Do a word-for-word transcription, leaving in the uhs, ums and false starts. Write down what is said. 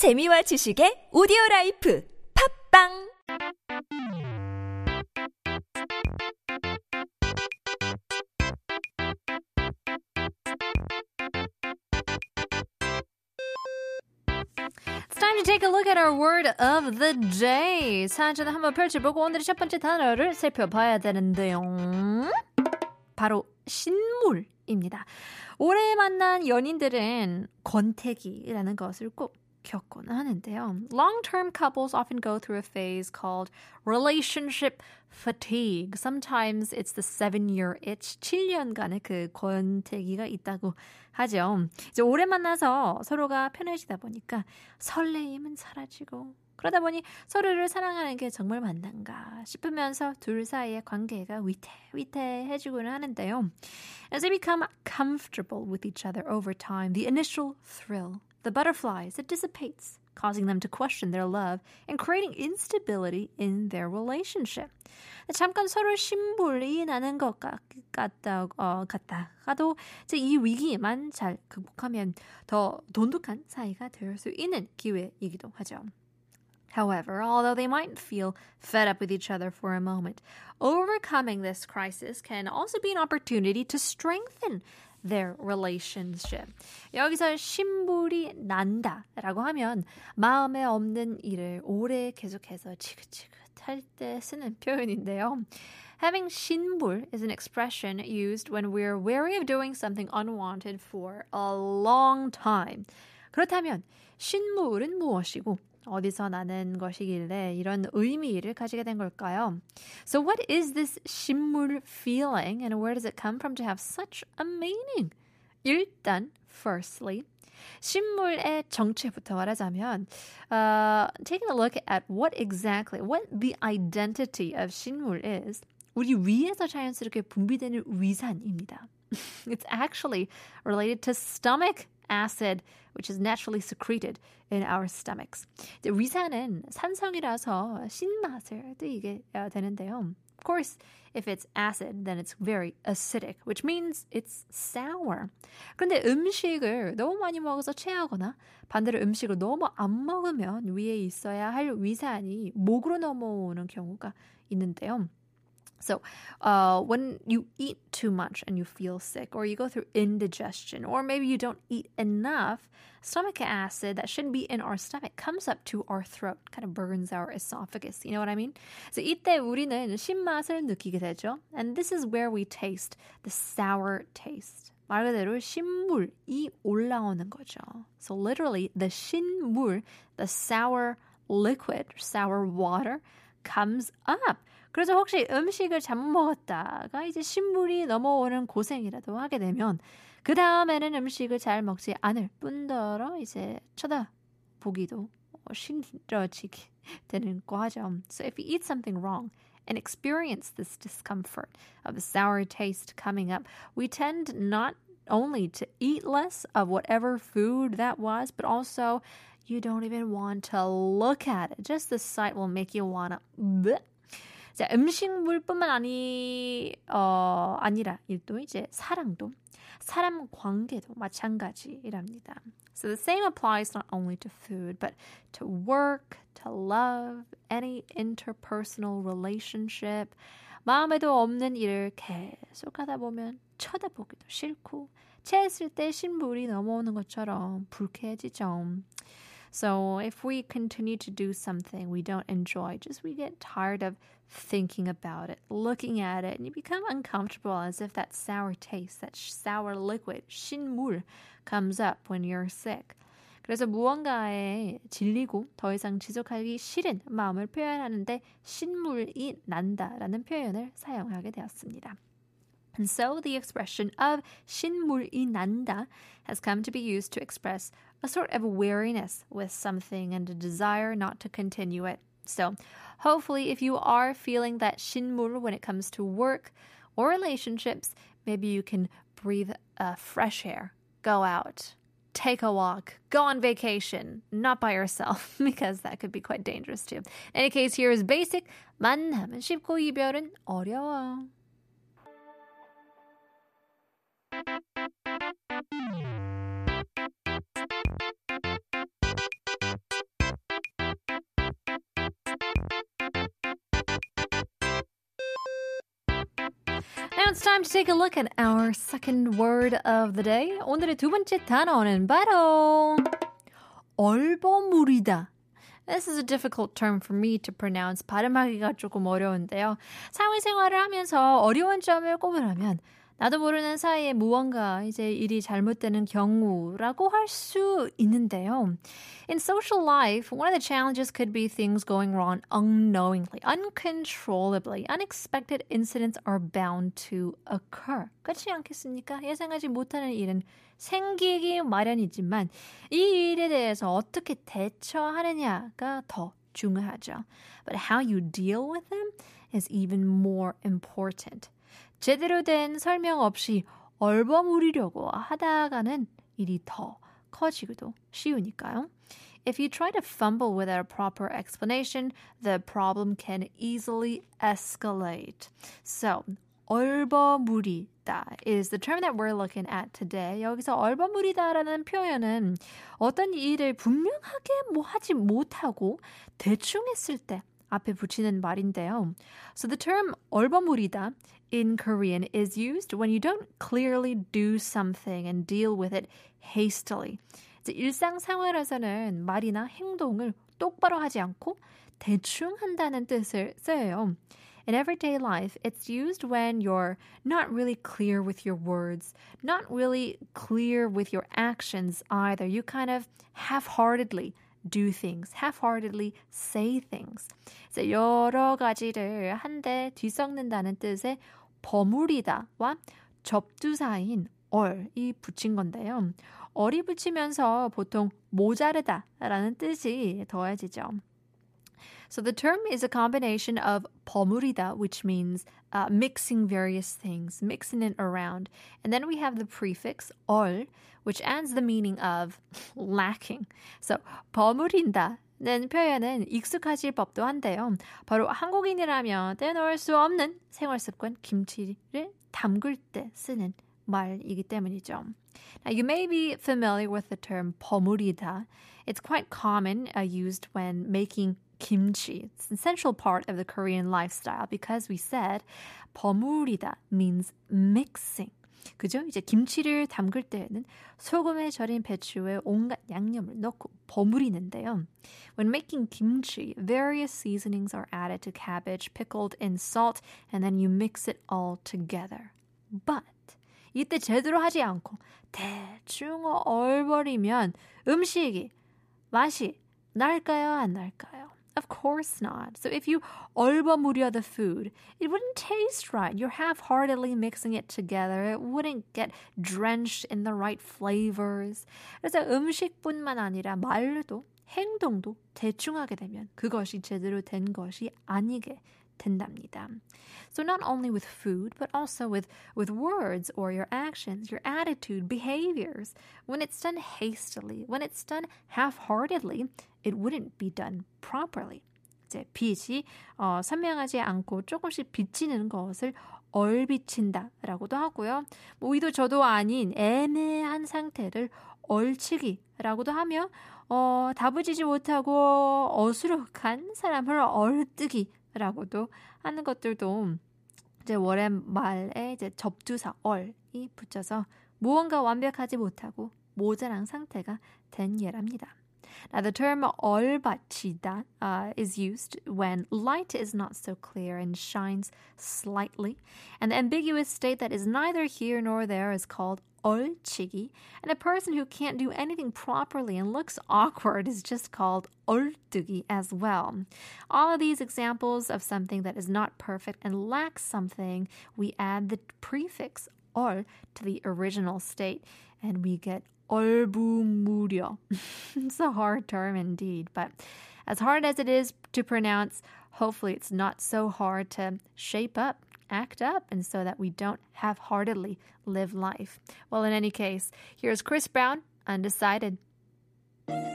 재미와 지식의 오디오라이프 팝빵! It's time to take a look at our word of the day. 사전을 한번 펼쳐보고 오늘의 첫 번째 단어를 살펴봐야 되는데요. 바로 신물입니다. 오래 만난 연인들은 권태기라는 것을 꼭 겪곤 하는데요. Long-term couples often go through a phase called relationship fatigue. Sometimes it's the seven-year itch. 칠 년간의 그 권태기가 있다고 하죠. 이제 오래 만나서 서로가 편해지다 보니까 설레임은 사라지고 그러다 보니 서로를 사랑하는 게 정말 맞는가 싶으면서 둘 사이의 관계가 위태위태해지고는 하는데요. As they become comfortable with each other over time, the initial thrill, the butterflies, it dissipates, causing them to question their love and creating instability in their relationship. 잠깐 서로 신물이 나는 것 같다, 어, 같다가도 이제 이 위기만 잘 극복하면 더 돈독한 사이가 될 수 있는 기회이기도 하죠. However, although they might feel fed up with each other for a moment, overcoming this crisis can also be an opportunity to strengthen their relationship. 여기서 신물이 난다라고 하면 마음에 없는 일을 오래 계속해서 지긋지긋할 때 쓰는 표현인데요. Having 신물 is an expression used when we're wary of doing something unwanted for a long time. 그렇다면 신물은 무엇이고 어디서 나는 것이길래 이런 의미를 가지게 된 걸까요? So what is this 신물 feeling and where does it come from to have such a meaning? 일단, firstly, 신물의 정체부터 말하자면 uh, taking a look at what exactly, what the identity of 신물 is, 우리 위에서 자연스럽게 분비되는 위산입니다. It's actually related to stomach acid, which is naturally secreted in our stomachs. 위산은 산성이라서 신맛을 띠게 되는데요. Of course, if it's acid, then it's very acidic, which means it's sour. 그런데 음식을 너무 많이 먹어서 체하거나 반대로 음식을 너무 안 먹으면 위에 있어야 할 위산이 목으로 넘어오는 경우가 있는데요. So uh, when you eat too much and you feel sick, or you go through indigestion, or maybe you don't eat enough, stomach acid that shouldn't be in our stomach comes up to our throat, kind of burns our esophagus. You know what I mean? So 이때 우리는 신맛을 느끼게 되죠. And this is where we taste the sour taste. 말 그대로 신물이 올라오는 거죠. So literally the 신물, the sour liquid, sour water comes up. 그래서 혹시 음식을 잘못 먹었다가 이제 신물이 넘어오는 고생이라도 하게 되면 그 다음에는 음식을 잘 먹지 않을 뿐더러 이제 쳐다보기도 싫어지게 되는 거죠. So if you eat something wrong and experience this discomfort of the sour taste coming up, we tend not only to eat less of whatever food that was, but also you don't even want to look at it. Just the sight will make you want to... 자, 음식물뿐만 아니, 어, 아니라 일도 이제 사랑도, 사람 관계도 마찬가지랍니다. So the same applies not only to food, but to work, to love, any interpersonal relationship. 마음에도 없는 일을 계속 하다 보면 쳐다보기도 싫고 체했을 때 신물이 넘어오는 것처럼 불쾌해지죠. So if we continue to do something we don't enjoy, just we get tired of thinking about it, looking at it, and you become uncomfortable as if that sour taste, that sour liquid, 신물, comes up when you're sick. 그래서 무언가에 질리고 더 이상 지속하기 싫은 마음을 표현하는데 신물이 난다라는 표현을 사용하게 되었습니다. And so the expression of 신물이 난다 has come to be used to express a sort of wariness with something and a desire not to continue it. So, hopefully, if you are feeling that 신물 when it comes to work or relationships, maybe you can breathe uh, fresh air, go out, take a walk, go on vacation, not by yourself, because that could be quite dangerous too. In any case, here is basic. 만남은 쉽고 이별은 어려워. Now it's time to take a look at our second word of the day. 오늘의 두 번째 단어는 바로 얼버무리다. This is a difficult term for me to pronounce. 발음하기가 조금 어려운데요. 사회생활을 하면서 어려운 점을 꼽으라면 나도 모르는 사이에 무언가 이제 일이 잘못되는 경우라고 할 수 있는데요. In social life, one of the challenges could be things going wrong unknowingly, uncontrollably. Unexpected incidents are bound to occur. 그렇지 않겠습니까? 예상하지 못하는 일은 생기기 마련이지만 이 일에 대해서 어떻게 대처하느냐가 더 중요하죠. But how you deal with them is even more important. 제대로 된 설명 없이 얼버무리려고 하다가는 일이 더 커지기도 쉬우니까요. If you try to fumble without a proper explanation, the problem can easily escalate. So, 얼버무리다 is the term that we're looking at today. 여기서 얼버무리다라는 표현은 어떤 일을 분명하게 뭐 하지 못하고 대충 했을 때 앞에 붙이는 말인데요. So the term 얼버무리다 in Korean is used when you don't clearly do something and deal with it hastily. 이제 일상생활에서는 말이나 행동을 똑바로 하지 않고 대충 한다는 뜻을 써요. In everyday life, it's used when you're not really clear with your words, not really clear with your actions either. You kind of half-heartedly do things, half-heartedly say things. 이제 여러 가지를 한데 뒤섞는다는 뜻의 버무리다와 접두사인 얼이 붙인 건데요. 얼이 붙이면서 보통 모자르다라는 뜻이 더해지죠. So the term is a combination of 버무리다, which means uh, mixing various things, mixing it around. And then we have the prefix 얼, which adds the meaning of lacking. So 버무린다는 표현은 익숙하실 법도 한데요. 바로 한국인이라면 떼놓을 수 없는 생활습관 김치를 담글 때 쓰는 말이기 때문이죠. Now, you may be familiar with the term 버무리다. It's quite common uh, used when making kimchi. It's an essential part of the Korean lifestyle because we said 버무리다 means mixing. 그죠? 이제 김치를 담글 때는 소금에 절인 배추에 온갖 양념을 넣고 버무리는데요. When making kimchi, various seasonings are added to cabbage, pickled in salt, and then you mix it all together. But 이때 제대로 하지 않고 대충 얼버리면 음식이 맛이 날까요? 안 날까요? Of course not. So if you 얼버무려 the food, it wouldn't taste right. You're half-heartedly mixing it together. It wouldn't get drenched in the right flavors. 그래서 음식뿐만 아니라 말도 행동도 대충하게 되면 그것이 제대로 된 것이 아니게 된답니다. So not only with food, but also with, with words or your actions, your attitude, behaviors. When it's done hastily, when it's done half-heartedly, it wouldn't be done properly. 이제 빛이 어, 선명하지 않고 조금씩 비치는 것을 얼비친다라고도 하고요. 뭐 이도 저도 아닌 애매한 상태를 얼치기라고도 하며 어, 다부지지 못하고 어수룩한 사람을 얼뜨기 라고도 하는 것들도 이제 월의 말에 이제 접두사 얼이 붙여서 무언가 완벽하지 못하고 모자란 상태가 된 예랍니다. Now the term 얼받치다 uh, is used when light is not so clear and shines slightly. And the ambiguous state that is neither here nor there is called 얼치기. And a person who can't do anything properly and looks awkward is just called 얼뜨기 as well. All of these examples of something that is not perfect and lacks something, we add the prefix 얼 to the original state and we get 얼부무려. It's a hard term indeed, but as hard as it is to pronounce, hopefully it's not so hard to shape up, act up, and so that we don't half-heartedly live life. Well, in any case, here's Chris Brown, Undecided.